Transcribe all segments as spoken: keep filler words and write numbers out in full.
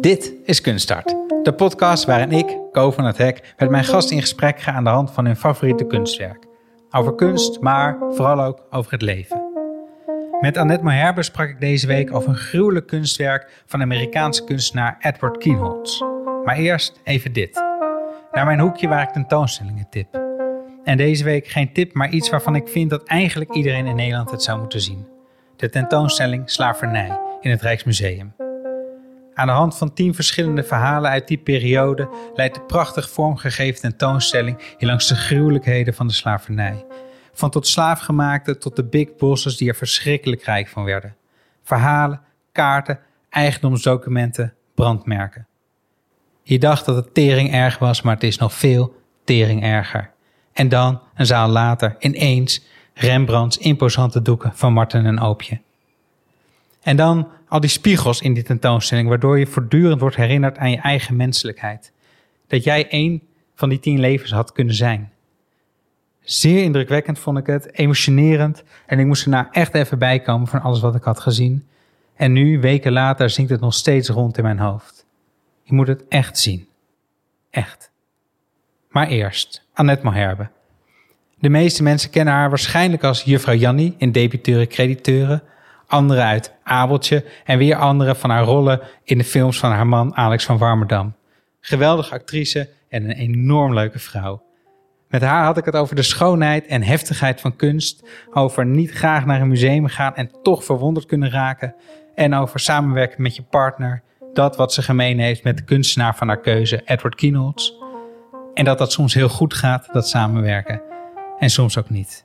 Dit is Kunsthart, de podcast waarin ik, Ko van het Hek, met mijn gast in gesprek ga aan de hand van hun favoriete kunstwerk. Over kunst, maar vooral ook over het leven. Met Annet Malherbe sprak ik deze week over een gruwelijk kunstwerk van de Amerikaanse kunstenaar Edward Kienholz. Maar eerst even dit. Naar mijn hoekje waar ik tentoonstellingen tip. En deze week geen tip, maar iets waarvan ik vind dat eigenlijk iedereen in Nederland het zou moeten zien. De tentoonstelling Slavernij in het Rijksmuseum. Aan de hand van tien verschillende verhalen uit die periode leidt de prachtig vormgegeven tentoonstelling hier langs de gruwelijkheden van de slavernij. Van tot slaafgemaakte tot de big bosses die er verschrikkelijk rijk van werden. Verhalen, kaarten, eigendomsdocumenten, brandmerken. Je dacht dat het tering erg was, maar het is nog veel tering erger. En dan, een zaal later, ineens Rembrandts imposante doeken van Marten en Oopje. En dan al die spiegels in die tentoonstelling, waardoor je voortdurend wordt herinnerd aan je eigen menselijkheid. Dat jij één van die tien levens had kunnen zijn. Zeer indrukwekkend vond ik het, emotionerend. En ik moest erna echt even bijkomen van alles wat ik had gezien. En nu, weken later, zingt het nog steeds rond in mijn hoofd. Je moet het echt zien. Echt. Maar eerst, Annet Malherbe. De meeste mensen kennen haar waarschijnlijk als juffrouw Jannie in Debiteuren-Crediteuren. Anderen uit Abeltje en weer anderen van haar rollen in de films van haar man Alex van Warmerdam. Geweldige actrice en een enorm leuke vrouw. Met haar had ik het over de schoonheid en heftigheid van kunst, over niet graag naar een museum gaan en toch verwonderd kunnen raken en over samenwerken met je partner, dat wat ze gemeen heeft met de kunstenaar van haar keuze, Edward Kienholz. En dat dat soms heel goed gaat, dat samenwerken. En soms ook niet.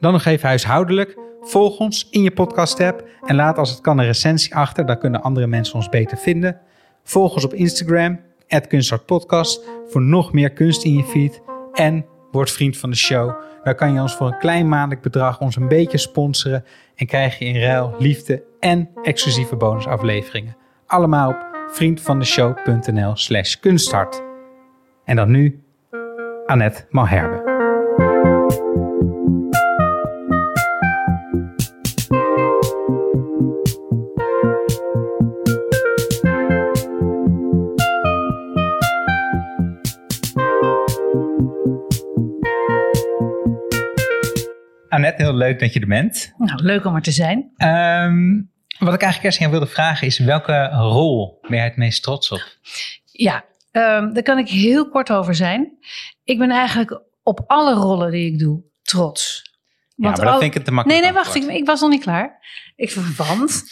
Dan nog even huishoudelijk. Volg ons in je podcast-app en laat als het kan een recensie achter. Dan kunnen andere mensen ons beter vinden. Volg ons op Instagram, at kunsthart podcast, voor nog meer kunst in je feed. En word vriend van de show. Daar kan je ons voor een klein maandelijk bedrag ons een beetje sponsoren. En krijg je in ruil liefde en exclusieve bonusafleveringen. Allemaal op vriendvandeshow.nl slash kunsthart. En dan nu, Annet Malherbe. Annet, heel leuk dat je er bent. Nou, leuk om er te zijn. Um, wat ik eigenlijk eerst aan wilde vragen is, welke rol ben jij het meest trots op? Ja, um, daar kan ik heel kort over zijn. Ik ben eigenlijk op alle rollen die ik doe trots. Want ja, maar dat al... vind ik het te makkelijk. Nee, nee, wacht, ik, ik was nog niet klaar. Ik verband.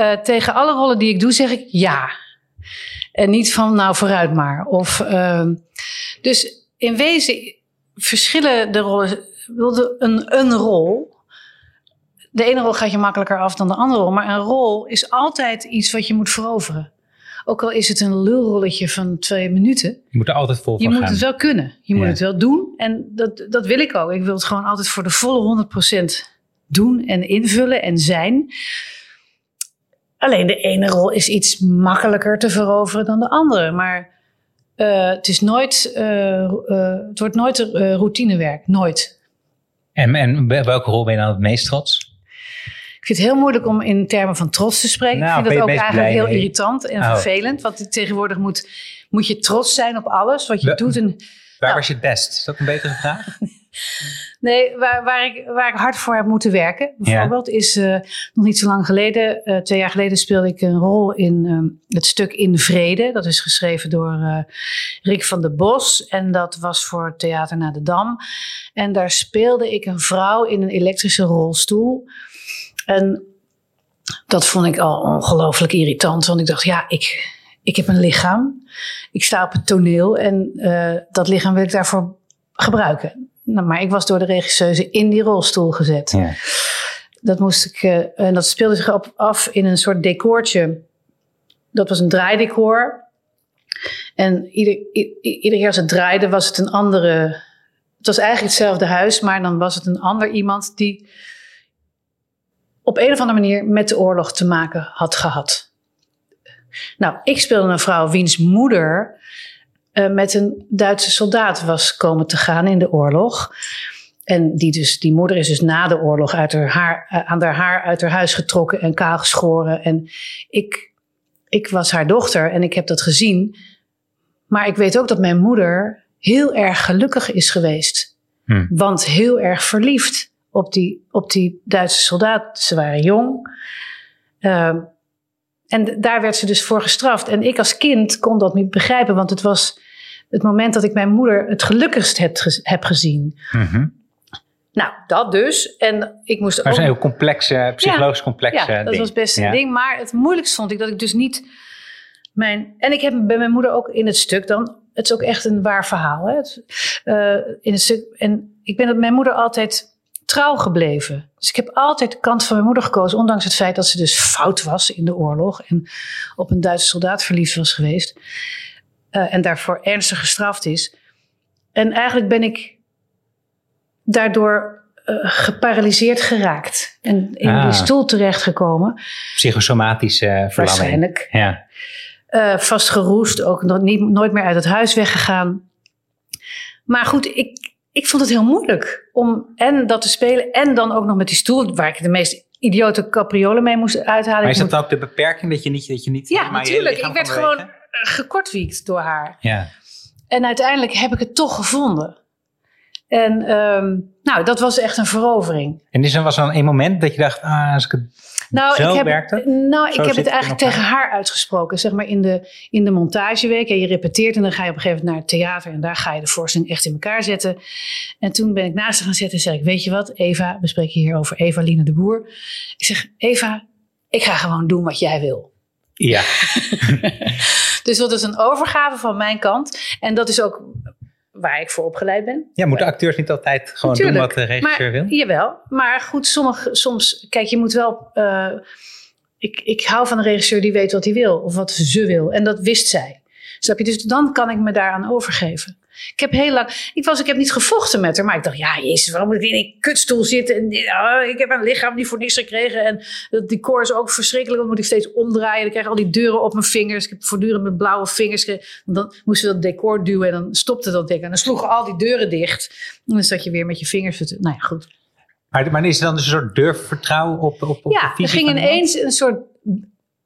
Uh, tegen alle rollen die ik doe zeg ik ja. En niet van nou vooruit maar. Of, um, dus in wezen verschillen de rollen... wilde een, een rol. De ene rol gaat je makkelijker af dan de andere rol. Maar een rol is altijd iets wat je moet veroveren. Ook al is het een lulrolletje van twee minuten. Je moet er altijd vol voor gaan. Je moet het wel kunnen. Je moet ja. het wel doen. En dat, dat wil ik ook. Ik wil het gewoon altijd voor de volle honderd procent doen en invullen en zijn. Alleen de ene rol is iets makkelijker te veroveren dan de andere. Maar uh, het, is nooit, uh, uh, het wordt nooit uh, routinewerk. Nooit. En, en welke rol ben je dan het meest trots? Ik vind het heel moeilijk om in termen van trots te spreken. Nou, ik vind dat ook eigenlijk heel mee. irritant en oh. vervelend. Want tegenwoordig moet, moet je trots zijn op alles wat je We, doet. En, waar nou, was je het best? Is dat een betere vraag? Nee, waar, waar, ik, waar ik hard voor heb moeten werken. Bijvoorbeeld ja. is uh, nog niet zo lang geleden. Uh, twee jaar geleden speelde ik een rol in um, het stuk In Vrede. Dat is geschreven door uh, Rick van den Bosch. En dat was voor Theater Na de Dam. En daar speelde ik een vrouw in een elektrische rolstoel. En dat vond ik al ongelooflijk irritant. Want ik dacht, ja, ik, ik heb een lichaam. Ik sta op het toneel. En uh, dat lichaam wil ik daarvoor gebruiken. Nou, maar ik was door de regisseuse in die rolstoel gezet. Ja. Dat moest ik, uh, en dat speelde zich op, af in een soort decoortje. Dat was een draaidecor. En ieder, i- iedere keer als het draaide was het een andere... Het was eigenlijk hetzelfde huis, maar dan was het een ander iemand... die op een of andere manier met de oorlog te maken had gehad. Nou, ik speelde een vrouw wiens moeder... Uh, met een Duitse soldaat was komen te gaan in de oorlog. En die, dus, die moeder is dus na de oorlog uit haar haar, uh, aan haar haar uit haar huis getrokken en kaal geschoren. En ik ik was haar dochter en ik heb dat gezien. Maar ik weet ook dat mijn moeder heel erg gelukkig is geweest. Hmm. Want heel erg verliefd op die, op die Duitse soldaat. Ze waren jong. Uh, en daar werd ze dus voor gestraft. En ik als kind kon dat niet begrijpen. Want het was het moment dat ik mijn moeder het gelukkigst heb, heb gezien. Hmm. Nou, dat dus. En ik moest maar ook... zijn heel complexe, psychologisch ja, complexe ja, dat ding. was best een ja. ding. Maar het moeilijkst vond ik dat ik dus niet... Mijn, en ik heb bij mijn moeder ook in het stuk dan... Het is ook echt een waar verhaal. Hè? Uh, in het stuk, en ik ben met mijn moeder altijd trouw gebleven. Dus ik heb altijd de kant van mijn moeder gekozen. Ondanks het feit dat ze dus fout was in de oorlog. En op een Duitse soldaat verliefd was geweest. Uh, en daarvoor ernstig gestraft is. En eigenlijk ben ik... daardoor uh, geparalyseerd geraakt. En in ah, die stoel terechtgekomen. Psychosomatische uh, verlamming. Waarschijnlijk. Ja. Uh, vastgeroest, ook no- niet, nooit meer uit het huis weggegaan. Maar goed, ik, ik vond het heel moeilijk om en dat te spelen... en dan ook nog met die stoel waar ik de meest idiote capriolen mee moest uithalen. Maar is dat dan ook de beperking dat je niet... Dat je niet ja, natuurlijk. Ik werd gewoon gekortwiekt door haar. Ja. En uiteindelijk heb ik het toch gevonden... En um, nou, dat was echt een verovering. En is er was dan een moment dat je dacht, ah, als ik het nou, zo ik heb, werkte? Nou, ik heb het eigenlijk tegen haar uitgesproken. Zeg maar in de, in de montageweek. En je repeteert en dan ga je op een gegeven moment naar het theater. En daar ga je de voorstelling echt in elkaar zetten. En toen ben ik naast haar gaan zitten en zei ik, weet je wat, Eva, we spreken hier over Evaline de Boer. Ik zeg, Eva, ik ga gewoon doen wat jij wil. Ja. Dus dat is een overgave van mijn kant. En dat is ook... waar ik voor opgeleid ben. Ja, moeten acteurs niet altijd gewoon Natuurlijk, doen wat de regisseur maar, wil? Jawel, maar goed, sommige, soms... Kijk, je moet wel... Uh, ik, ik hou van een regisseur die weet wat hij wil. Of wat ze wil. En dat wist zij. Snap je? Dus dan kan ik me daaraan overgeven. Ik heb heel lang... Ik, was, ik heb niet gevochten met haar. Maar ik dacht, ja, jezus, waarom moet ik in een kutstoel zitten? En, oh, ik heb een lichaam die voor niks gekregen. En dat decor is ook verschrikkelijk. Dan moet ik steeds omdraaien. Dan krijg ik al die deuren op mijn vingers. Ik heb voortdurend mijn blauwe vingers. Dan moesten we dat decor duwen. En dan stopte dat ding. En dan sloegen al die deuren dicht. En dan zat je weer met je vingers. Nou ja, goed. Maar, maar is er dan een soort durfvertrouwen op, op, op ja, de visie? Ja, er ging ineens een soort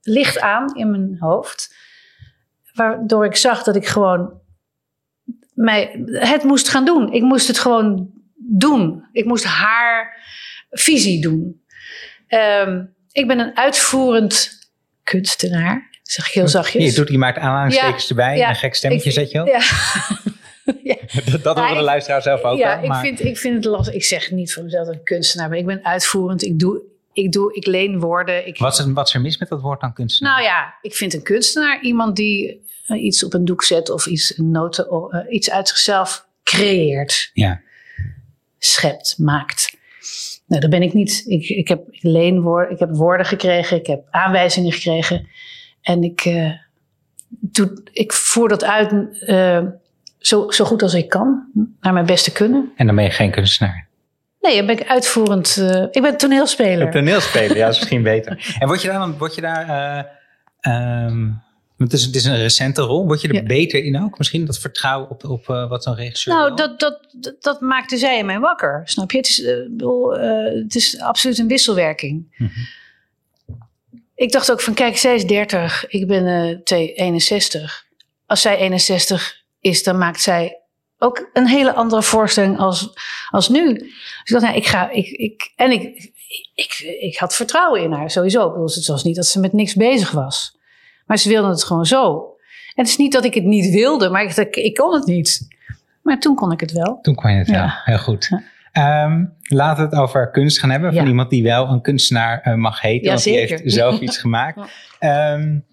licht aan in mijn hoofd. Waardoor ik zag dat ik gewoon... Mij, het moest gaan doen. Ik moest het gewoon doen. Ik moest haar visie doen. Um, ik ben een uitvoerend kunstenaar, zeg ik heel zachtjes. Je, doet, je maakt aanhalingstekens ja, erbij ja, en een gek stemmetje ik, zet je op. Ja. ja. Dat, dat hoorde de luisteraar zelf ook ja, al. Maar. Ik, vind, ik vind het lastig. Ik zeg niet van mezelf dat ik kunstenaar ben. Ik ben uitvoerend. Ik doe... Ik, doe, ik leen woorden. Ik, wat, is er, wat is er mis met dat woord dan kunstenaar? Nou ja, ik vind een kunstenaar iemand die uh, iets op een doek zet... of iets, een noten, uh, iets uit zichzelf creëert. Ja. Schept, maakt. Nou, dat ben ik niet. Ik, ik, heb, ik, leen woord, ik heb woorden gekregen. Ik heb aanwijzingen gekregen. En ik, uh, doe, ik voer dat uit uh, zo, zo goed als ik kan. Naar mijn beste kunnen. En dan ben je geen kunstenaar? Nee, dan ben ik uitvoerend... Uh, ik ben toneelspeler. Toneelspeler, ja, dat is misschien beter. En word je daar... Word je daar uh, um, het, is, het is een recente rol. Word je er ja. beter in ook? Misschien dat vertrouwen op, op uh, wat zo'n regisseur Nou, dat, dat, dat, dat maakte zij in mij wakker. Snap je? Het is, uh, bedoel, uh, het is absoluut een wisselwerking. Mm-hmm. Ik dacht ook van, kijk, zij is dertig. Ik ben uh, eenenzestig. Als zij eenenzestig is, dan maakt zij... ook een hele andere voorstelling als, als nu. Dus ik dacht, nou, ik ga... Ik, ik, en ik, ik, ik had vertrouwen in haar, sowieso. Het was niet dat ze met niks bezig was. Maar ze wilde het gewoon zo. En het is niet dat ik het niet wilde, maar ik, ik, ik kon het niet. Maar toen kon ik het wel. Toen kon je het ja. wel, heel goed. Ja. Um, laten we het over kunst gaan hebben. Van ja. iemand die wel een kunstenaar uh, mag heten. Ja, want zeker. Die heeft zelf iets gemaakt. Ja. Um,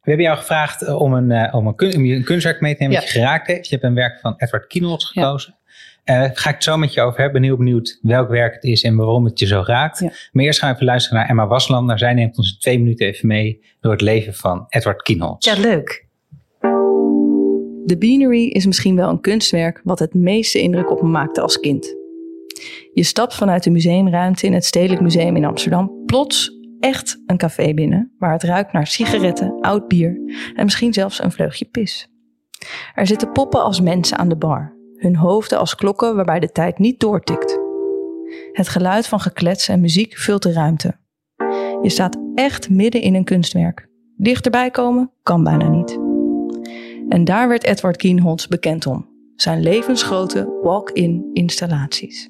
We hebben jou gevraagd om een, om een, kun, om een kunstwerk mee te nemen ja. dat je geraakt heeft. Je hebt een werk van Edward Kienholz gekozen. Daar ja. uh, ga ik het zo met je over hebben. Ben heel benieuwd welk werk het is en waarom het je zo raakt. Ja. Maar eerst gaan we even luisteren naar Emma Waslander. Zij neemt ons in twee minuten even mee door het leven van Edward Kienholz. Ja, leuk. The Beanery is misschien wel een kunstwerk wat het meeste indruk op me maakte als kind. Je stapt vanuit de museumruimte in het Stedelijk Museum in Amsterdam plots... echt een café binnen waar het ruikt naar sigaretten, oud bier en misschien zelfs een vleugje pis. Er zitten poppen als mensen aan de bar, hun hoofden als klokken waarbij de tijd niet doortikt. Het geluid van geklets en muziek vult de ruimte. Je staat echt midden in een kunstwerk, Dichterbij komen kan bijna niet. En daar werd Edward Kienholz bekend om. Zijn levensgrote walk-in installaties.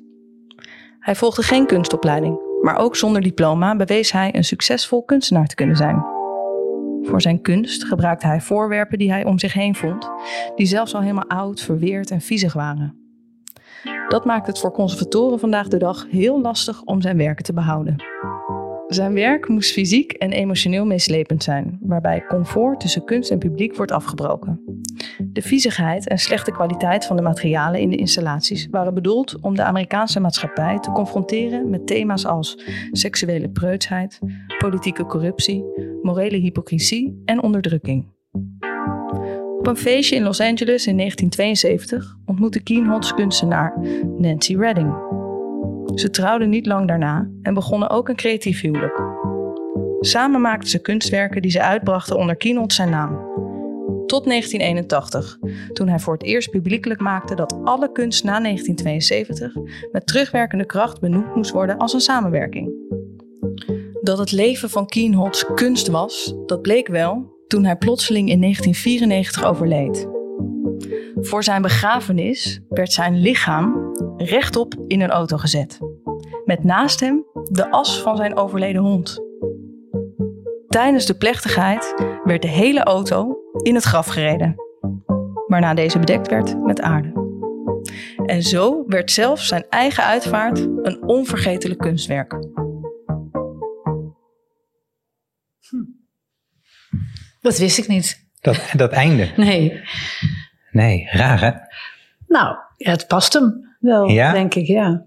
Hij volgde geen kunstopleiding, maar ook zonder diploma bewees hij een succesvol kunstenaar te kunnen zijn. Voor zijn kunst gebruikte hij voorwerpen die hij om zich heen vond, die zelfs al helemaal oud, verweerd en viezig waren. Dat maakt het voor conservatoren vandaag de dag heel lastig om zijn werken te behouden. Zijn werk moest fysiek en emotioneel meeslepend zijn, waarbij comfort tussen kunst en publiek wordt afgebroken. De viezigheid en slechte kwaliteit van de materialen in de installaties waren bedoeld om de Amerikaanse maatschappij te confronteren met thema's als seksuele preutsheid, politieke corruptie, morele hypocrisie en onderdrukking. Op een feestje in Los Angeles in negentien tweeënzeventig ontmoette Kienholz kunstenaar Nancy Redding. Ze trouwden niet lang daarna en begonnen ook een creatief huwelijk. Samen maakten ze kunstwerken die ze uitbrachten onder Kienholz zijn naam. Tot negentien eenentachtig, toen hij voor het eerst publiekelijk maakte dat alle kunst na negentien tweeënzeventig met terugwerkende kracht benoemd moest worden als een samenwerking. Dat het leven van Kienholz kunst was, dat bleek wel toen hij plotseling in negentien vierennegentig overleed. Voor zijn begrafenis werd zijn lichaam rechtop in een auto gezet. Met naast hem de as van zijn overleden hond. Tijdens de plechtigheid werd de hele auto in het graf gereden, waarna deze bedekt werd met aarde. En zo werd zelfs zijn eigen uitvaart een onvergetelijk kunstwerk. Hm. Dat wist ik niet. Dat, dat einde? Nee. Nee, raar hè? Nou, het past hem wel, ja? Denk ik, ja.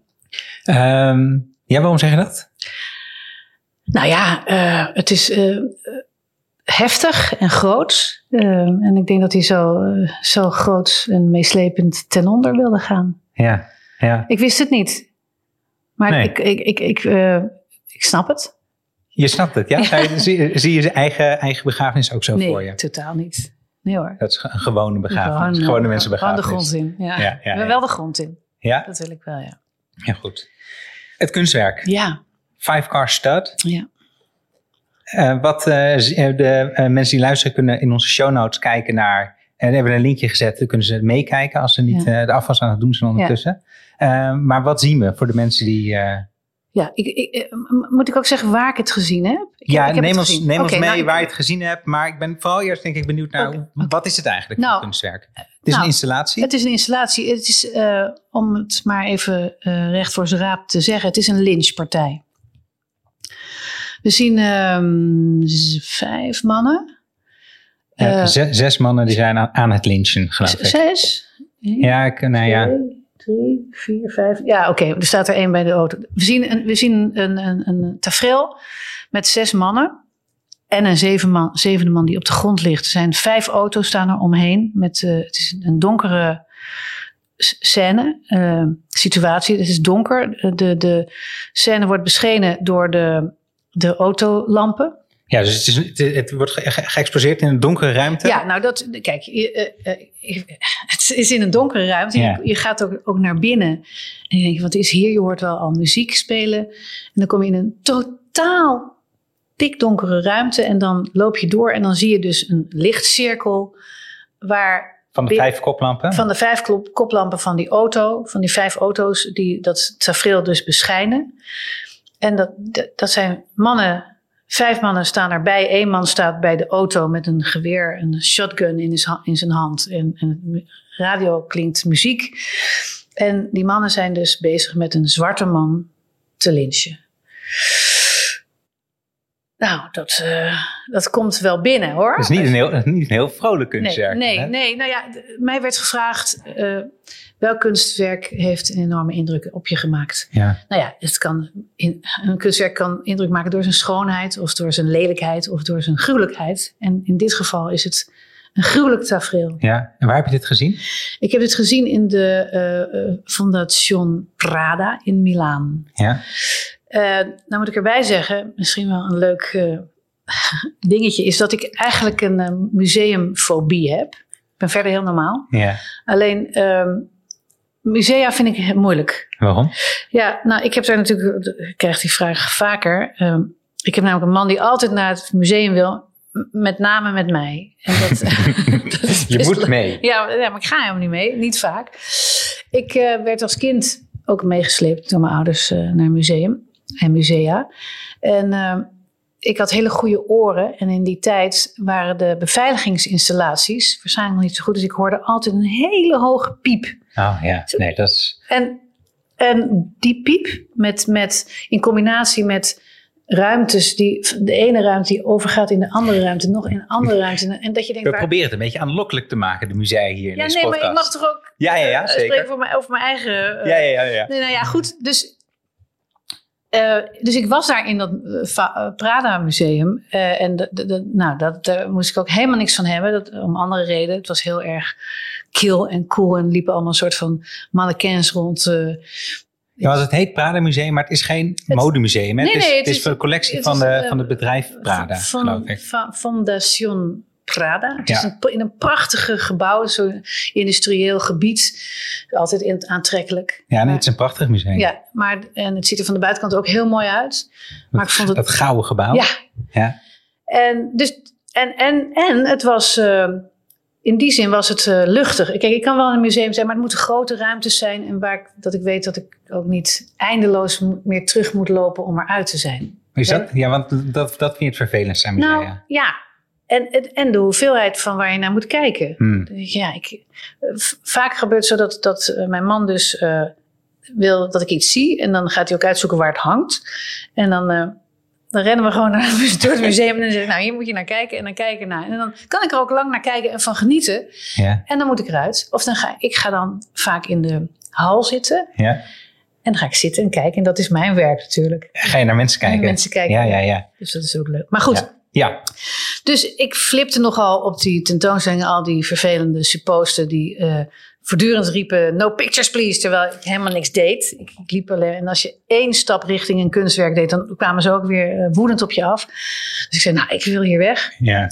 Um, ja, waarom zeg je dat? Nou ja, uh, het is uh, heftig en groot. Uh, en ik denk dat hij zo, uh, zo groot en meeslepend ten onder wilde gaan. Ja, ja. Ik wist het niet. Maar nee. ik, ik, ik, ik, uh, ik snap het. Je snapt het, ja? ja. Zie, zie je zijn eigen, eigen begrafenis ook zo nee, voor je? Nee, totaal niet. Nee hoor. Dat is een gewone begrafenis. Gewone, gewone mensen begrafenis. We hadden de grond in. Ja. Ja, ja, we hebben ja. wel de grond in. Ja? Dat wil ik wel, ja. Ja, goed. Het kunstwerk. Ja. Five Car Stud. Ja. Uh, wat uh, de uh, mensen die luisteren kunnen in onze show notes kijken naar... En we hebben een linkje gezet, dan kunnen ze meekijken... als ze niet ja. uh, de afwas aan het doen zijn ondertussen. Ja. Uh, maar wat zien we voor de mensen die... Uh, Ja, ik, ik, moet ik ook zeggen waar ik het gezien heb? Ik, ja, ik heb neem, het ons, neem okay, ons mee nou, waar je het gezien hebt. Maar ik ben vooral eerst denk ik benieuwd naar... Okay, okay. Wat is het eigenlijk nou, voor kunstwerk? Het is nou, een installatie? Het is een installatie. Het is, uh, om het maar even uh, recht voor zijn raap te zeggen... het is een lynchpartij. We zien uh, vijf mannen. Uh, uh, zes, zes mannen die zijn aan, aan het lynchen, geloof ik. Zes? Ja, ik, nou nee, ja... Drie, vier, vijf. Ja, oké. Okay. Er staat er één bij de auto. We zien een, we zien een, een, een tafereel met zes mannen. En een zeven man, zevende man die op de grond ligt. Er zijn vijf auto's staan er omheen. Met, uh, het is een donkere scène. Uh, situatie. Het is donker. De, de scène wordt beschenen door de, de autolampen. Ja, dus het, is, het, het wordt ge- ge- geëxposeerd in een donkere ruimte. Ja, nou dat, kijk, je, uh, uh, het is in een donkere ruimte. Ja. Je, je gaat ook, ook naar binnen. En je denkt, wat is hier? Je hoort wel al muziek spelen. En dan kom je in een totaal pikdonkere ruimte. En dan loop je door en dan zie je dus een lichtcirkel. Waar van de binnen, vijf koplampen? Van de vijf klop, koplampen van die auto. Van die vijf auto's die dat tafereel dus beschijnen. En dat, dat, dat zijn mannen... Vijf mannen staan erbij. Eén man staat bij de auto met een geweer, een shotgun in, ha- in zijn hand. En, en radio klinkt muziek. En die mannen zijn dus bezig met een zwarte man te lynchen. Nou, dat, uh, dat komt wel binnen hoor. Dat is niet een heel, niet een heel vrolijk kunstwerk. Nee, nee, nee. Nou ja, d- mij werd gevraagd... Uh, welk kunstwerk heeft een enorme indruk op je gemaakt? Ja. Nou ja, het kan in, een kunstwerk kan indruk maken door zijn schoonheid... of door zijn lelijkheid of door zijn gruwelijkheid. En in dit geval is het een gruwelijk tafereel. Ja, en waar heb je dit gezien? Ik heb dit gezien in de uh, uh, Fondazione Prada in Milaan. Ja. Uh, nou moet ik erbij zeggen, misschien wel een leuk uh, dingetje... is dat ik eigenlijk een uh, museumfobie heb. Ik ben verder heel normaal. Ja. Alleen... Um, musea vind ik moeilijk. Waarom? Ja, nou, ik heb daar natuurlijk... Ik krijg die vraag vaker. Um, ik heb namelijk een man die altijd naar het museum wil... met name met mij. En dat, dat je moet mee. Ja, ja, maar ik ga helemaal niet mee. Niet vaak. Ik uh, werd als kind ook meegesleept door mijn ouders uh, naar een museum en musea. En uh, ik had hele goede oren. En in die tijd waren de beveiligingsinstallaties waarschijnlijk nog niet zo goed. Dus ik hoorde altijd een hele hoge piep. Oh ja, nee, dat is... En, en die piep met, met, in combinatie met... ruimtes, die, de ene ruimte die overgaat in de andere ruimte, nog in een andere ruimte. En dat je denkt, we waar... proberen het een beetje aanlokkelijk te maken, de musea hier in ja, deze nee, podcast. Ja, nee, maar ik mag toch ook ja, ja, ja, uh, zeker. spreken voor mijn, over mijn eigen... Uh, ja, ja, ja, ja. Nee, nou ja, goed. Dus, uh, dus ik was daar in dat uh, Prada Museum. Uh, en de, de, de, nou, dat, daar moest ik ook helemaal niks van hebben. Dat, om andere redenen. Het was heel erg kil en cool. En liepen allemaal een soort van mannequins rond... Uh, Ja, want het heet Prada Museum, maar het is geen het, modemuseum. Hè? Nee, het is, nee, het het is voor de collectie het van, de, een, van het bedrijf Prada, van, geloof ik. Van, Fondazione Prada. Het ja. is een, in een prachtige gebouw, zo'n industrieel gebied. Altijd in, aantrekkelijk. Ja, nee, maar, het is een prachtig museum. Ja, maar, en het ziet er van de buitenkant ook heel mooi uit. Maar dat, ik vond het, dat gouden gebouw. Ja. ja. En, dus, en, en, en het was... Uh, in die zin was het uh, luchtig. Kijk, ik kan wel in een museum zijn, maar het moeten grote ruimtes zijn. En waar ik, dat ik weet dat ik ook niet eindeloos mo- meer terug moet lopen om eruit te zijn. Is dat, ja, want dat, dat vind je het vervelend aan musea. Nou, ja, en, en, en de hoeveelheid van waar je naar moet kijken. Hmm. Ja, ik, vaak gebeurt het zo dat, dat mijn man dus uh, wil dat ik iets zie. En dan gaat hij ook uitzoeken waar het hangt. En dan... Uh, Dan rennen we gewoon naar het, door het museum en dan zeg ik, nou, hier moet je naar kijken en dan kijk ik naar. En dan kan ik er ook lang naar kijken en van genieten. Ja. En dan moet ik eruit. Of dan ga ik ga dan vaak in de hal zitten. Ja. En dan ga ik zitten en kijken. En dat is mijn werk natuurlijk. Ga je naar mensen kijken? Naar mensen kijken. Ja, ja, ja. Dus dat is ook leuk. Maar goed. Ja. ja. Dus ik flipte nogal op die tentoonstellingen al die vervelende supposten die... Uh, voortdurend riepen, no pictures please, terwijl ik helemaal niks deed. Ik, ik liep alleen. En als je één stap richting een kunstwerk deed, dan kwamen ze ook weer woedend op je af. Dus ik zei, nou, ik wil hier weg. Ja.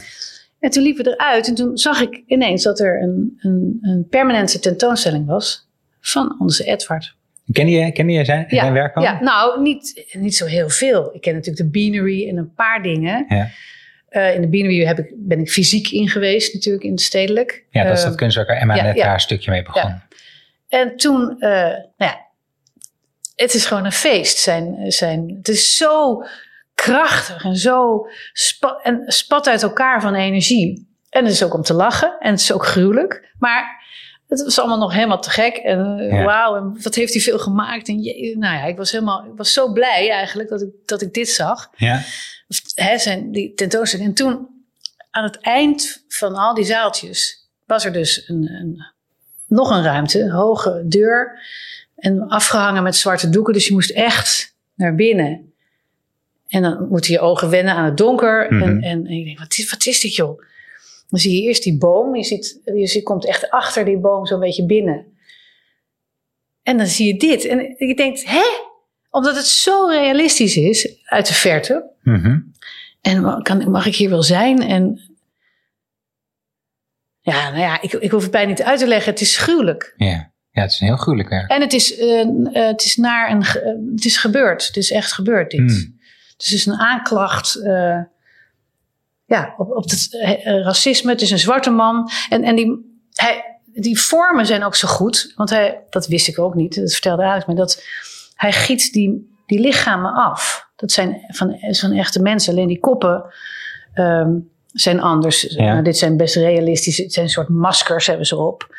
En toen liepen we eruit en toen zag ik ineens dat er een, een, een permanente tentoonstelling was van onze Edward. Ken je, ken je zijn, zijn ja, werk al? Ja, nou, niet, niet zo heel veel. Ik ken natuurlijk de Beanery en een paar dingen. Ja. Uh, in de Beanery heb ik, ben ik fysiek in geweest natuurlijk in het Stedelijk. Ja, dat is dat kunstwerk waar Emma ja, net ja, haar een stukje mee begon. Ja. En toen, uh, nou ja, het is gewoon een feest. Zijn, zijn, het is zo krachtig en zo spa, en spat uit elkaar van energie. En het is ook om te lachen en het is ook gruwelijk. Maar het was allemaal nog helemaal te gek. En uh, ja. wauw, en wat heeft hij veel gemaakt. En je, nou ja, ik was, helemaal, ik was zo blij eigenlijk dat ik, dat ik dit zag. Ja. He, zijn die tentoonstelling. En toen, aan het eind van al die zaaltjes, was er dus een, een, nog een ruimte, een hoge deur. En afgehangen met zwarte doeken. Dus je moest echt naar binnen. En dan moeten je ogen wennen aan het donker. Mm-hmm. En, en, en je denkt, wat is, wat is dit joh? Dan zie je eerst die boom. Je, ziet, je, je komt echt achter die boom zo'n beetje binnen. En dan zie je dit. En je denkt, hè? Omdat het zo realistisch is, uit de verte. Mm-hmm. En kan, mag ik hier wel zijn? En ja, nou ja, ik, ik hoef het bijna niet uit te leggen. Het is gruwelijk. Ja, ja het is een heel gruwelijk werk. En het is, uh, uh, het is naar een, uh, het is gebeurd. Het is echt gebeurd dit. Mm. Dus het is een aanklacht uh, ja, op, op het uh, racisme. Het is een zwarte man. En, en die, hij, die vormen zijn ook zo goed. Want hij, dat wist ik ook niet. Dat vertelde Alex me dat... Hij giet die, die lichamen af. Dat zijn van, van echte mensen. Alleen die koppen um, zijn anders. Ja. Nou, dit zijn best realistische. Het zijn een soort maskers hebben ze op.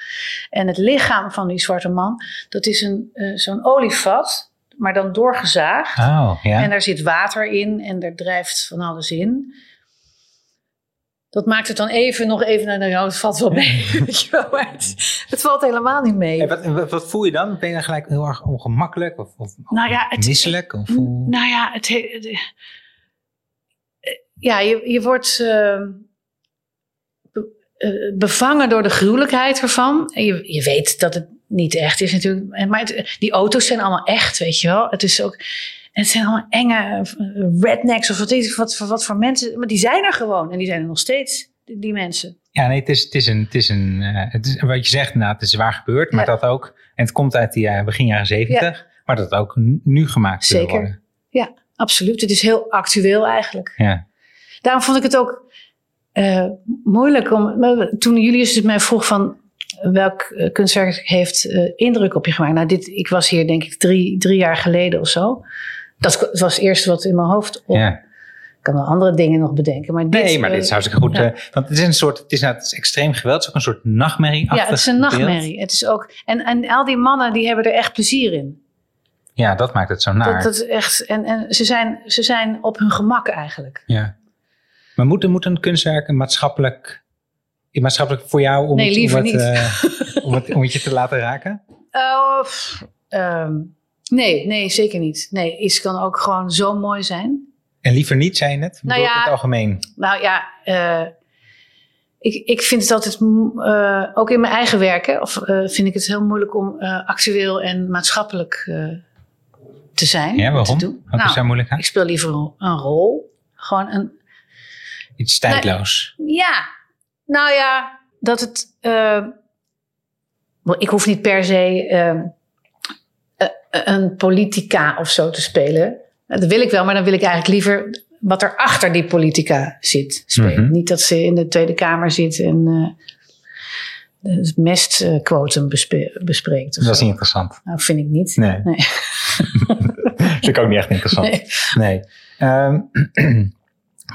En het lichaam van die zwarte man. Dat is een, uh, zo'n olievat. Maar dan doorgezaagd. Oh, ja. En daar zit water in. En daar drijft van alles in. Dat maakt het dan even, nog even naar nou, het valt wel mee. het, het valt helemaal niet mee. Hey, wat, wat, wat voel je dan? Ben je dan gelijk heel erg ongemakkelijk? Of, of nou ja, het, misselijk? Of, n- nou ja, het, de, ja je, je wordt uh, be, uh, bevangen door de gruwelijkheid ervan. En je, je weet dat het niet echt is natuurlijk. Maar het, die auto's zijn allemaal echt, weet je wel. Het is ook... En het zijn allemaal enge rednecks of wat, wat, wat voor mensen. Maar die zijn er gewoon. En die zijn er nog steeds, die, die mensen. Ja, nee, het is, het is een... Het is een uh, het is, wat je zegt, nou, het is zwaar gebeurd. Maar ja. dat ook... En het komt uit die, uh, begin jaren zeventig. Ja. Maar dat ook nu gemaakt Zeker. Wil worden. Ja, absoluut. Het is heel actueel eigenlijk. Ja. Daarom vond ik het ook... uh, moeilijk om. Toen Julius mij vroeg van welk kunstwerk heeft uh, indruk op je gemaakt. Nou, dit, ik was hier denk ik drie, drie jaar geleden of zo. Dat was het eerste wat in mijn hoofd op. Ja. Ik kan wel andere dingen nog bedenken. Maar dit, nee, maar dit is hartstikke goed. Ja. Uh, want het is een soort, het is, nou, het is extreem geweld. Het is ook een soort nachtmerrie-achtig. Ja, het is een nachtmerrie. Het is ook, en, en al die mannen die hebben er echt plezier in. Ja, dat maakt het zo naar. Dat, dat is echt, en en ze, zijn, ze zijn op hun gemak eigenlijk. Ja. Maar moet, moet een kunstwerk een maatschappelijk, een maatschappelijk voor jou om, nee, liever om, wat, niet. Uh, om, het, om het je te laten raken? Uh, pff, um, nee, nee, zeker niet. Nee, iets kan ook gewoon zo mooi zijn. En liever niet, zei je net? Nou ja, in het algemeen. Nou ja, uh, ik, ik vind het altijd, uh, ook in mijn eigen werken, of uh, vind ik het heel moeilijk om uh, actueel en maatschappelijk uh, te zijn. Ja, waarom? Te doen. Wat nou, is daar moeilijk aan? Ik speel liever een, een rol. Gewoon een... Iets tijdloos. Nou, ja. Nou ja, dat het... Uh, ik hoef niet per se uh, een politica of zo te spelen. Dat wil ik wel, maar dan wil ik eigenlijk liever wat er achter die politica zit spelen. Mm-hmm. Niet dat ze in de Tweede Kamer zit en uh, het mestquotum bespe- bespreekt. Dat is niet interessant. Nou, vind ik niet. Nee. nee. Dat vind ik ook niet echt interessant. Nee. nee. Um,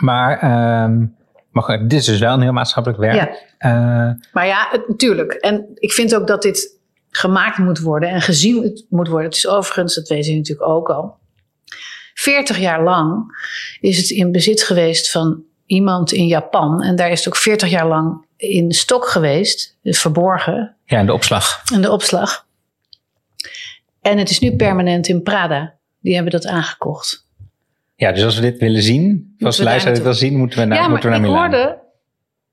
maar, um, maar dit is dus wel een heel maatschappelijk werk. Ja. Uh, maar ja, het, natuurlijk. En ik vind ook dat dit gemaakt moet worden en gezien moet worden. Het is overigens, dat weet je natuurlijk ook al, veertig jaar lang is het in bezit geweest van iemand in Japan. En daar is het ook veertig jaar lang in stok geweest, verborgen. Ja, in de opslag. In de opslag. En het is nu permanent in Prada. Die hebben dat aangekocht. Ja, dus als we dit willen zien, als luisteraar dit wil zien, moeten we naar, ja, moeten we naar Milaan. Ja, maar ik hoorde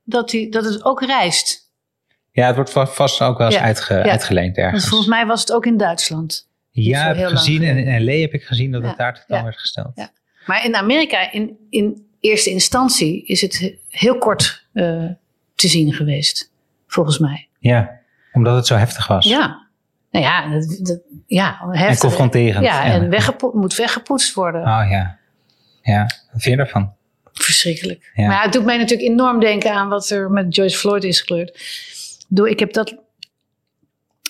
dat, die, dat het ook reist. Ja, het wordt vast ook wel eens ja. Uitge, ja. uitgeleend ergens. Want volgens mij was het ook in Duitsland. Ja, heb ik gezien. En in L A heb ik gezien dat het ja, daar te dan ja, werd gesteld. Ja. Maar in Amerika, in, in eerste instantie, is het heel kort uh, te zien geweest. Volgens mij. Ja, omdat het zo heftig was. Ja, nou ja, dat, dat, ja heftig. En confronterend. Ja, en, en weggepo- moet weggepoetst worden. Oh ja. Ja, wat vind je daarvan? Verschrikkelijk. Ja. Maar ja, het doet mij natuurlijk enorm denken aan wat er met George Floyd is gebeurd. Ik heb dat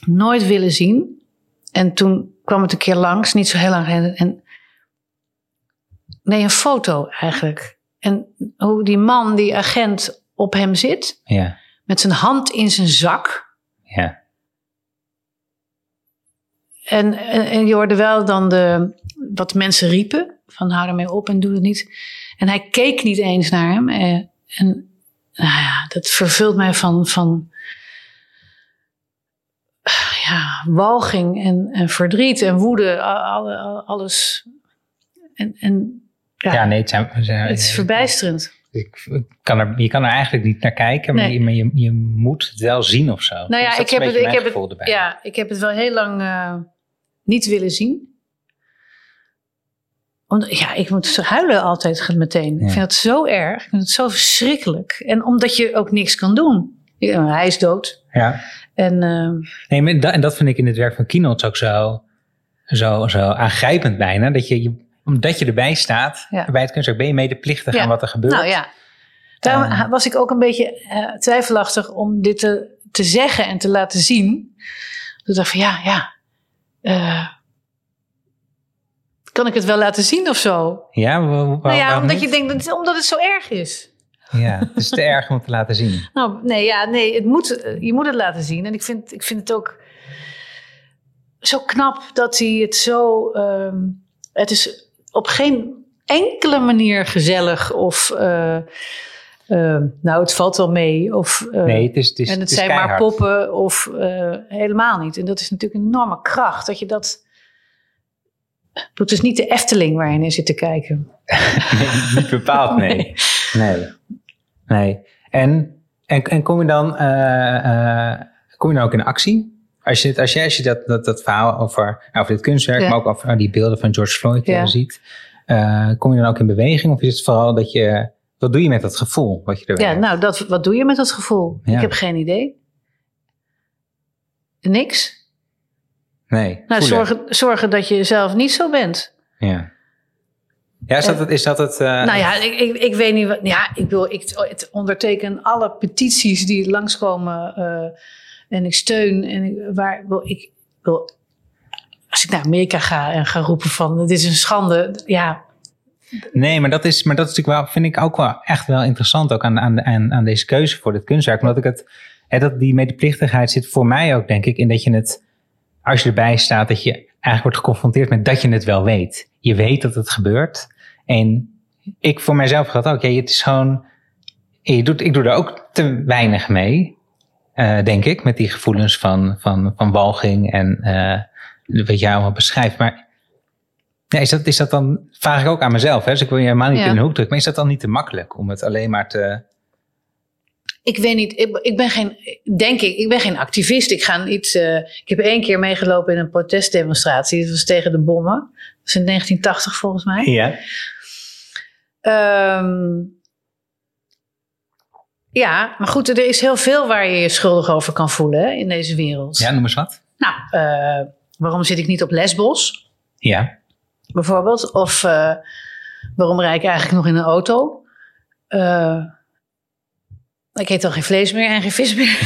nooit willen zien. En toen kwam het een keer langs, niet zo heel lang geleden. En, nee, een foto eigenlijk. En hoe die man, die agent, op hem zit. Ja. Met zijn hand in zijn zak. Ja. En, en, en je hoorde wel dan de, wat mensen riepen. Van hou ermee op en doe het niet. En hij keek niet eens naar hem. En, en nou ja, dat vervult mij van... van ja, walging en, en verdriet en woede, al, al, alles. En, en, ja, ja, nee, het, zijn, zijn, het is verbijsterend. Ik, ik kan er, je kan er eigenlijk niet naar kijken, nee. maar, je, maar je, je moet het wel zien of zo. Nou ja, dus ik, heb het, ik, heb het, ja ik heb het wel heel lang uh, niet willen zien. Omdat, ja, ik moet huilen altijd meteen. Ja. Ik vind dat zo erg, ik vind het zo verschrikkelijk. En omdat je ook niks kan doen. Hij is dood. Ja. En, uh, nee, maar dat, en dat vind ik in het werk van Kienholz ook zo, zo, zo aangrijpend bijna. Dat je, je, omdat je erbij staat, ja. bij het kunstwerk, ben je medeplichtig ja. aan wat er gebeurt. Nou ja, daarom uh, was ik ook een beetje uh, twijfelachtig om dit te, te zeggen en te laten zien. Toen dacht ik van ja, ja. Uh, kan ik het wel laten zien of zo? Ja, waar, waar, nou ja omdat, je denkt, dat, omdat het zo erg is. Ja, het is te erg om te laten zien. Nou, nee, ja, nee het moet, je moet het laten zien. En ik vind, ik vind het ook zo knap dat hij het zo... Um, het is op geen enkele manier gezellig of... Uh, uh, nou, het valt wel mee. Of, uh, nee, het is, het is, en het, het is zijn keihard. Maar poppen of uh, helemaal niet. En dat is natuurlijk een enorme kracht. Dat je dat... Het is niet de Efteling waar je naar zit te kijken. Nee, niet bepaald, nee. nee. Nee, nee. En, en, en kom je dan uh, uh, kom je dan ook in actie? Als je, het, als je, als je dat, dat, dat verhaal over, over dit kunstwerk, ja. maar ook over die beelden van George Floyd ja. ziet, uh, kom je dan ook in beweging? Of is het vooral dat je, wat doe je met dat gevoel? Wat je erbij ja, hebt? nou, dat, wat doe je met dat gevoel? Ja. Ik heb geen idee. Niks. Nee. Nou, zorgen, zorgen dat je zelf niet zo bent. Ja. Ja, is dat het? Is dat het uh... Nou ja, ik, ik, ik weet niet wat. Ja, ik, wil, ik het onderteken alle petities die langskomen. Uh, en ik steun. En ik, waar wil ik. Wil, als ik naar Amerika ga en ga roepen van dit is een schande. Ja. Nee, maar dat is, maar dat is natuurlijk wel, vind ik ook wel echt wel interessant. Ook aan, aan, aan deze keuze voor dit kunstwerk. Omdat ik het. Hè, dat die medeplichtigheid zit voor mij ook, denk ik. In dat je het. Als je erbij staat, dat je eigenlijk wordt geconfronteerd met dat je het wel weet. Je weet dat het gebeurt. En ik voor mijzelf gehad ook. Ja, het is gewoon. Je doet, ik doe er ook te weinig mee. Uh, denk ik. Met die gevoelens van, van, van walging. En uh, wat jij allemaal beschrijft. Maar ja, is, dat, is dat dan. Vraag ik ook aan mezelf. Hè? Dus ik wil je helemaal niet ja. in de hoek drukken. Maar is dat dan niet te makkelijk om het alleen maar te. Ik weet niet, ik, ik ben geen, denk ik, ik ben geen activist. Ik ga niet, uh, ik heb één keer meegelopen in een protestdemonstratie. Dat was tegen de bommen. Dat was in negentien tachtig volgens mij. Ja. Um, ja, maar goed, er is heel veel waar je je schuldig over kan voelen hè, in deze wereld. Ja, noem eens wat. Nou, uh, waarom zit ik niet op Lesbos? Ja. Bijvoorbeeld. Of uh, waarom rijd ik eigenlijk nog in een auto? Uh, Ik eet al geen vlees meer en geen vis meer.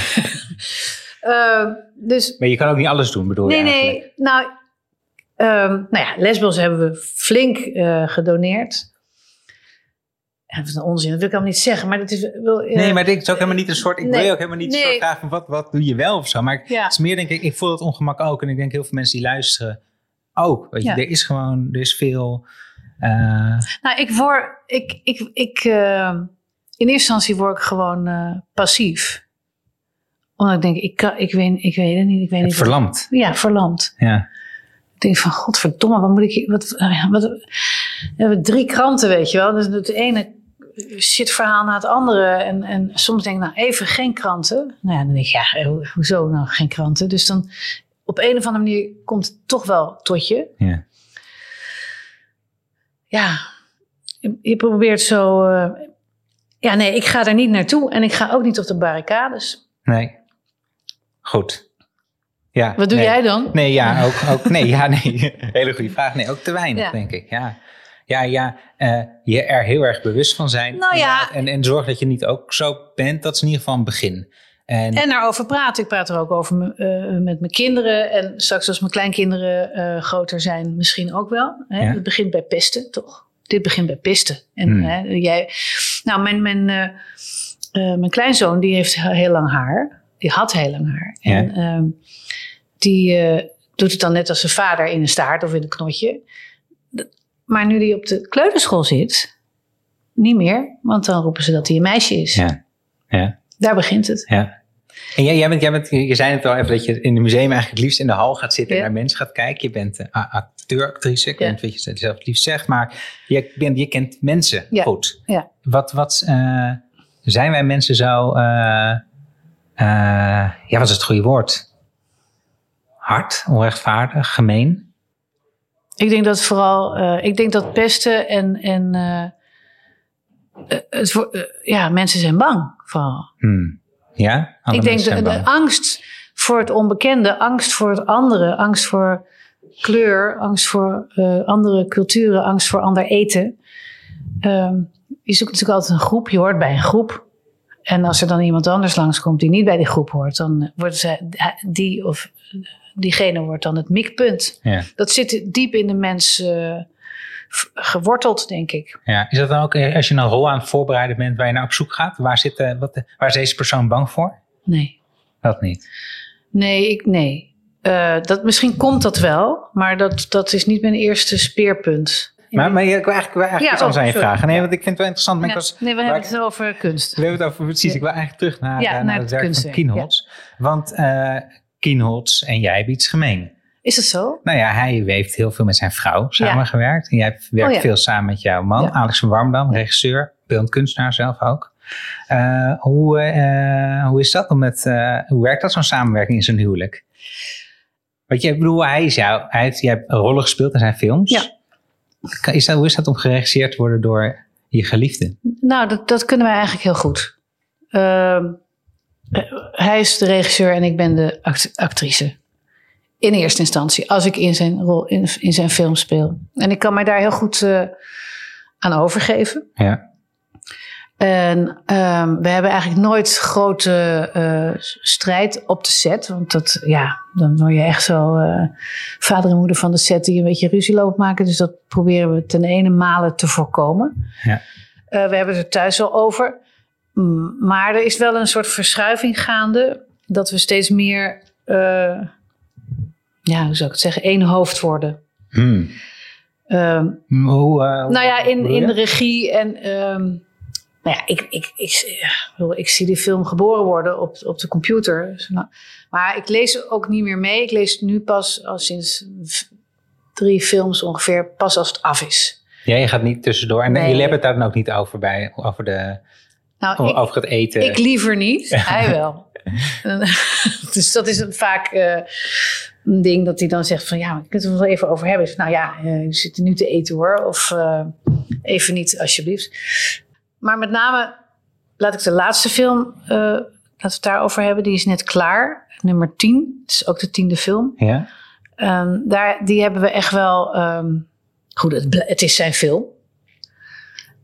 uh, dus, maar je kan ook niet alles doen, bedoel nee, je eigenlijk? Nee, nou, um, nou ja, Lesbos hebben we flink uh, gedoneerd. Ja, dat is een onzin, dat wil ik allemaal niet zeggen. Maar dat is, wil, uh, nee, maar het is ook helemaal niet een soort... Ik nee, wil ook helemaal niet een nee. soort vraag van wat, wat doe je wel of zo. Maar ja. het is meer denk ik, ik voel dat ongemak ook. En ik denk heel veel mensen die luisteren ook. Weet je, ja. Er is gewoon, er is veel... Uh, nou, ik word... Ik... ik, ik uh, in eerste instantie word ik gewoon uh, passief. Omdat ik denk, ik, kan, ik, weet, ik weet het niet. Ik weet het niet verlamd. Wat, ja, verlamd. Ja. Ik denk van, godverdomme, wat moet ik... Wat, wat, we hebben drie kranten, weet je wel. Dus het ene shitverhaal na het andere. En, en soms denk ik, nou, even geen kranten. Nou ja, dan denk ik, ja, ho, hoezo nou geen kranten? Dus dan, op een of andere manier komt het toch wel tot je. Ja. Ja. Je, je probeert zo... Uh, Ja, nee, ik ga er niet naartoe en ik ga ook niet op de barricades. Nee. Goed. Ja, wat doe nee. jij dan? Nee, ja, ook, ook nee, ja, nee. Hele goede vraag. Nee, ook te weinig, ja. denk ik. Ja, ja, ja uh, je er heel erg bewust van zijn. Nou ja. En, en zorg dat je niet ook zo bent. Dat is in ieder geval een begin. En, en daarover praten. Ik praat er ook over me, uh, met mijn kinderen. En straks als mijn kleinkinderen uh, groter zijn, misschien ook wel. Hè? Ja. Het begint bij pesten, toch? Dit begint bij pisten. En hmm. hè, jij, nou, mijn, mijn, uh, uh, mijn kleinzoon die heeft heel lang haar. Die had heel lang haar. Ja. En um, die uh, doet het dan net als zijn vader in een staart of in een knotje. Maar nu die op de kleuterschool zit, niet meer. Want dan roepen ze dat hij een meisje is. Ja. Ja. Daar begint het. Ja. En jij, jij, bent, jij bent, je zei het al even dat je in het museum eigenlijk het liefst in de hal gaat zitten ja. en naar mensen gaat kijken. Je bent uh, acteur, actrice, ik ja. weet niet wat je zelf het liefst zegt, maar je, bent, je kent mensen ja. goed. Ja. Wat, wat uh, zijn wij mensen zo, uh, uh, ja, wat is het goede woord? Hard, onrechtvaardig, gemeen? Ik denk dat vooral, uh, ik denk dat pesten en, en uh, het, uh, ja, mensen zijn bang vooral. Hmm. Ja, ik denk de, de angst voor het onbekende, angst voor het andere, angst voor kleur, angst voor uh, andere culturen, angst voor ander eten. Um, je zoekt natuurlijk altijd een groep, je hoort bij een groep. En als er dan iemand anders langskomt die niet bij die groep hoort, dan wordt ze, die of diegene wordt dan het mikpunt. Ja. Dat zit diep in de mens uh, geworteld, denk ik. Ja, is dat dan ook als je een rol aan het voorbereiden bent waar je naar op zoek gaat? Waar, zit, uh, wat, waar is deze persoon bang voor? Nee. Dat niet? Nee, ik, nee. Uh, dat, misschien komt dat wel, maar dat, dat is niet mijn eerste speerpunt. Maar, maar ik wil eigenlijk, wil eigenlijk ja, iets anders oh, aan je vragen. Nee, want ik vind het wel interessant. Maar ja, ik was, nee, we hebben ik, het over kunst. We hebben het over, precies. Ja. Ik wil eigenlijk terug naar, ja, naar, naar het, het werk van Kienholz. Ja. Want uh, Kienholz en jij hebben iets gemeen. Is dat zo? Nou ja, hij heeft heel veel met zijn vrouw samengewerkt. Ja. En jij werkt oh, ja. veel samen met jouw man, ja. Alex van Warmerdam, regisseur, beeldend kunstenaar zelf ook. Uh, hoe, uh, hoe is dat dan met, uh, hoe werkt dat zo'n samenwerking in zo'n huwelijk? Want jij, bedoel, hij is jou, hij heeft, jij hebt rollen gespeeld in zijn films. Ja. Is dat, hoe is dat om geregisseerd te worden door je geliefde? Nou, dat, dat kunnen wij eigenlijk heel goed. Uh, hij is de regisseur en ik ben de act- actrice. In eerste instantie, als ik in zijn rol in, in zijn film speel. En ik kan mij daar heel goed uh, aan overgeven. Ja. En um, we hebben eigenlijk nooit grote uh, strijd op de set. Want dat, ja, dan word je echt zo uh, vader en moeder van de set die een beetje ruzie loopt maken. Dus dat proberen we ten ene male te voorkomen. Ja. Uh, we hebben het er thuis al over. Um, maar er is wel een soort verschuiving gaande. Dat we steeds meer, uh, ja, hoe zou ik het zeggen, één hoofd worden. Hmm. Um, hoe, uh, nou ja, in, in de regie en... Um, Nou ja, ik, ik, ik, ik, ik zie die film geboren worden op, op de computer. Maar ik lees ook niet meer mee. Ik lees nu pas, al sinds drie films ongeveer, pas als het af is. Ja, je gaat niet tussendoor. En nee. Jullie hebben het daar dan ook niet over bij, over, de, nou, ik, over het eten? Ik liever niet, hij wel. Dus dat is vaak uh, een ding dat hij dan zegt van... ja, maar kunnen we het wel even over hebben? Dus, nou ja, uh, je zit nu te eten hoor. Of uh, even niet, alsjeblieft. Maar met name, laat ik de laatste film, uh, laten we het daarover hebben. Die is net klaar, nummer tien. Het is ook de tiende film. Ja. Um, daar, die hebben we echt wel... Um, goed, het, het is zijn film.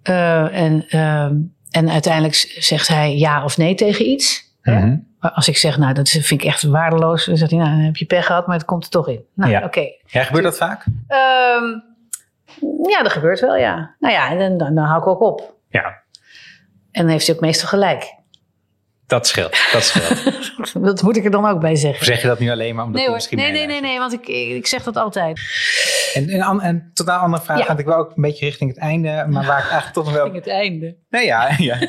Uh, en, um, en uiteindelijk zegt hij ja of nee tegen iets. Mm-hmm. Maar als ik zeg, nou, dat vind ik echt waardeloos. Dan zegt hij, nou, dan heb je pech gehad, maar het komt er toch in. Nou, ja. Oké. Okay. Ja, gebeurt dat vaak? Um, ja, dat gebeurt wel, ja. Nou ja, dan, dan, dan hou ik ook op. Ja. En dan heeft hij ook meestal gelijk. Dat scheelt, dat scheelt. Dat moet ik er dan ook bij zeggen. Of zeg je dat nu alleen maar omdat nee, je misschien... Nee, nee, nee, nee, want ik, ik zeg dat altijd. En een totaal andere vraag, ja. Want ik wil ook een beetje richting het einde, maar waar ik eigenlijk toch nog wel... Richting het einde? Nee, ja. ja.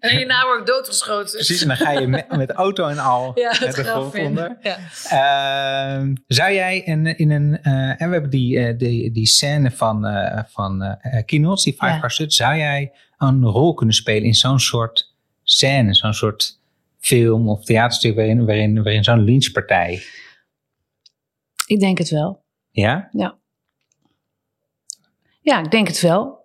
En je naam wordt doodgeschoten. Precies, en dan ga je met, met de auto en al ja, met de golf onder. Ja. Uh, zou jij in, in een... Uh, en we hebben die, uh, die, die scène van, uh, van uh, Kienholz, die Five Car Stud. Zou jij een rol kunnen spelen in zo'n soort... scène, zo'n soort film of theaterstuk waarin, waarin, waarin zo'n lynchpartij. Ik denk het wel. Ja? Ja, ja ik denk het wel.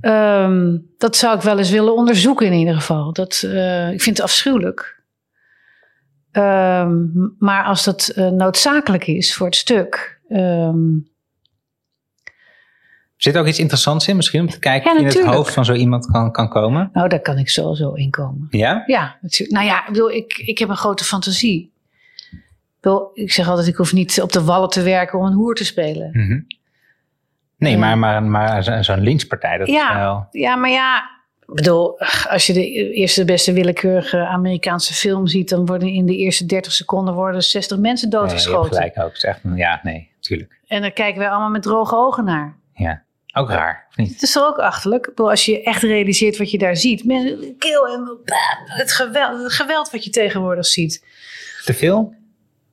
Um, dat zou ik wel eens willen onderzoeken in ieder geval. Dat, uh, ik vind het afschuwelijk. Um, maar als dat uh, noodzakelijk is voor het stuk... Um, Zit er ook iets interessants in misschien? Om te kijken ja, of je in het hoofd van zo iemand kan, kan komen? Nou, daar kan ik sowieso in komen. Ja? Ja, natuurlijk. Nou ja, ik bedoel, ik, ik heb een grote fantasie. Ik, bedoel, ik zeg altijd, ik hoef niet op de wallen te werken om een hoer te spelen. Mm-hmm. Nee, ja. maar, maar, maar zo, zo'n lynchpartij, dat ja, is wel... Ja, maar ja, ik bedoel, als je de eerste beste willekeurige Amerikaanse film ziet... dan worden in de eerste dertig seconden worden zestig mensen doodgeschoten. Nee, gelijk ook. Is echt, ja, nee, natuurlijk. En daar kijken wij allemaal met droge ogen naar. Ja. Ook raar, of niet? Het is er ook achterlijk. Als je echt realiseert wat je daar ziet. Keel en het geweld, het geweld wat je tegenwoordig ziet. Te veel?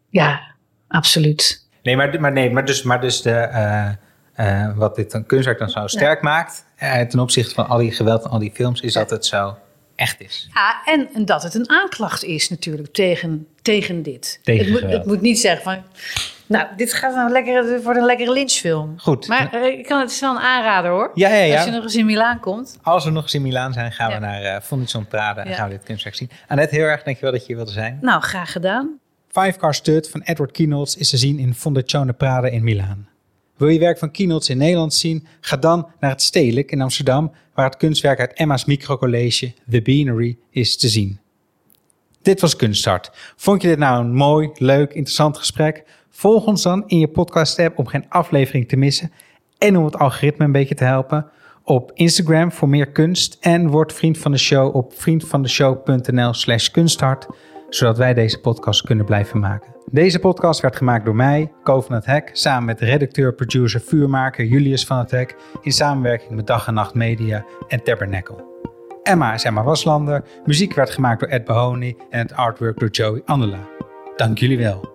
Ja, absoluut. Nee, maar, maar, nee, maar dus, maar dus de, uh, uh, wat dit dan, kunstwerk dan zo sterk ja. maakt... Uh, ten opzichte van al die geweld en al die films... is ja. dat het zo echt is. Ja, en, en dat het een aanklacht is natuurlijk tegen, tegen dit. Tegen het, moet, het moet niet zeggen van... Nou, dit gaat nou lekker, dit wordt een lekkere lynchfilm. Goed. Maar uh, ik kan het snel aanraden hoor. Ja, ja, ja. Als je nog eens in Milaan komt. Als we nog eens in Milaan zijn, gaan ja. we naar uh, Fondazione Prada en ja. gaan we dit kunstwerk zien. Annet, heel erg dankjewel dat je hier wilde zijn. Nou, graag gedaan. Five Car Stud van Edward Kienholz is te zien in Fondazione Prada in Milaan. Wil je werk van Kienholz in Nederland zien? Ga dan naar het Stedelijk in Amsterdam, waar het kunstwerk uit Emma's microcollege, The Beanery, is te zien. Dit was Kunsthart. Vond je dit nou een mooi, leuk, interessant gesprek? Volg ons dan in je podcast-app om geen aflevering te missen en om het algoritme een beetje te helpen. Op Instagram voor meer kunst en word vriend van de show op vriendvandeshow punt n l slash kunsthart, zodat wij deze podcast kunnen blijven maken. Deze podcast werd gemaakt door mij, Ko van het Hek, samen met redacteur, producer, vuurmaker Julius van het Hek, in samenwerking met Dag en Nacht Media en Tabernacle. Emma is Emma Waslander, muziek werd gemaakt door Ed Bahony en het artwork door Joey Andela. Dank jullie wel.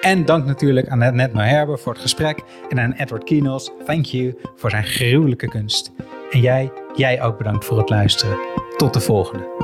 En dank natuurlijk aan Annet Malherbe voor het gesprek en aan Edward Kienholz, thank you, voor zijn gruwelijke kunst. En jij, jij ook bedankt voor het luisteren. Tot de volgende.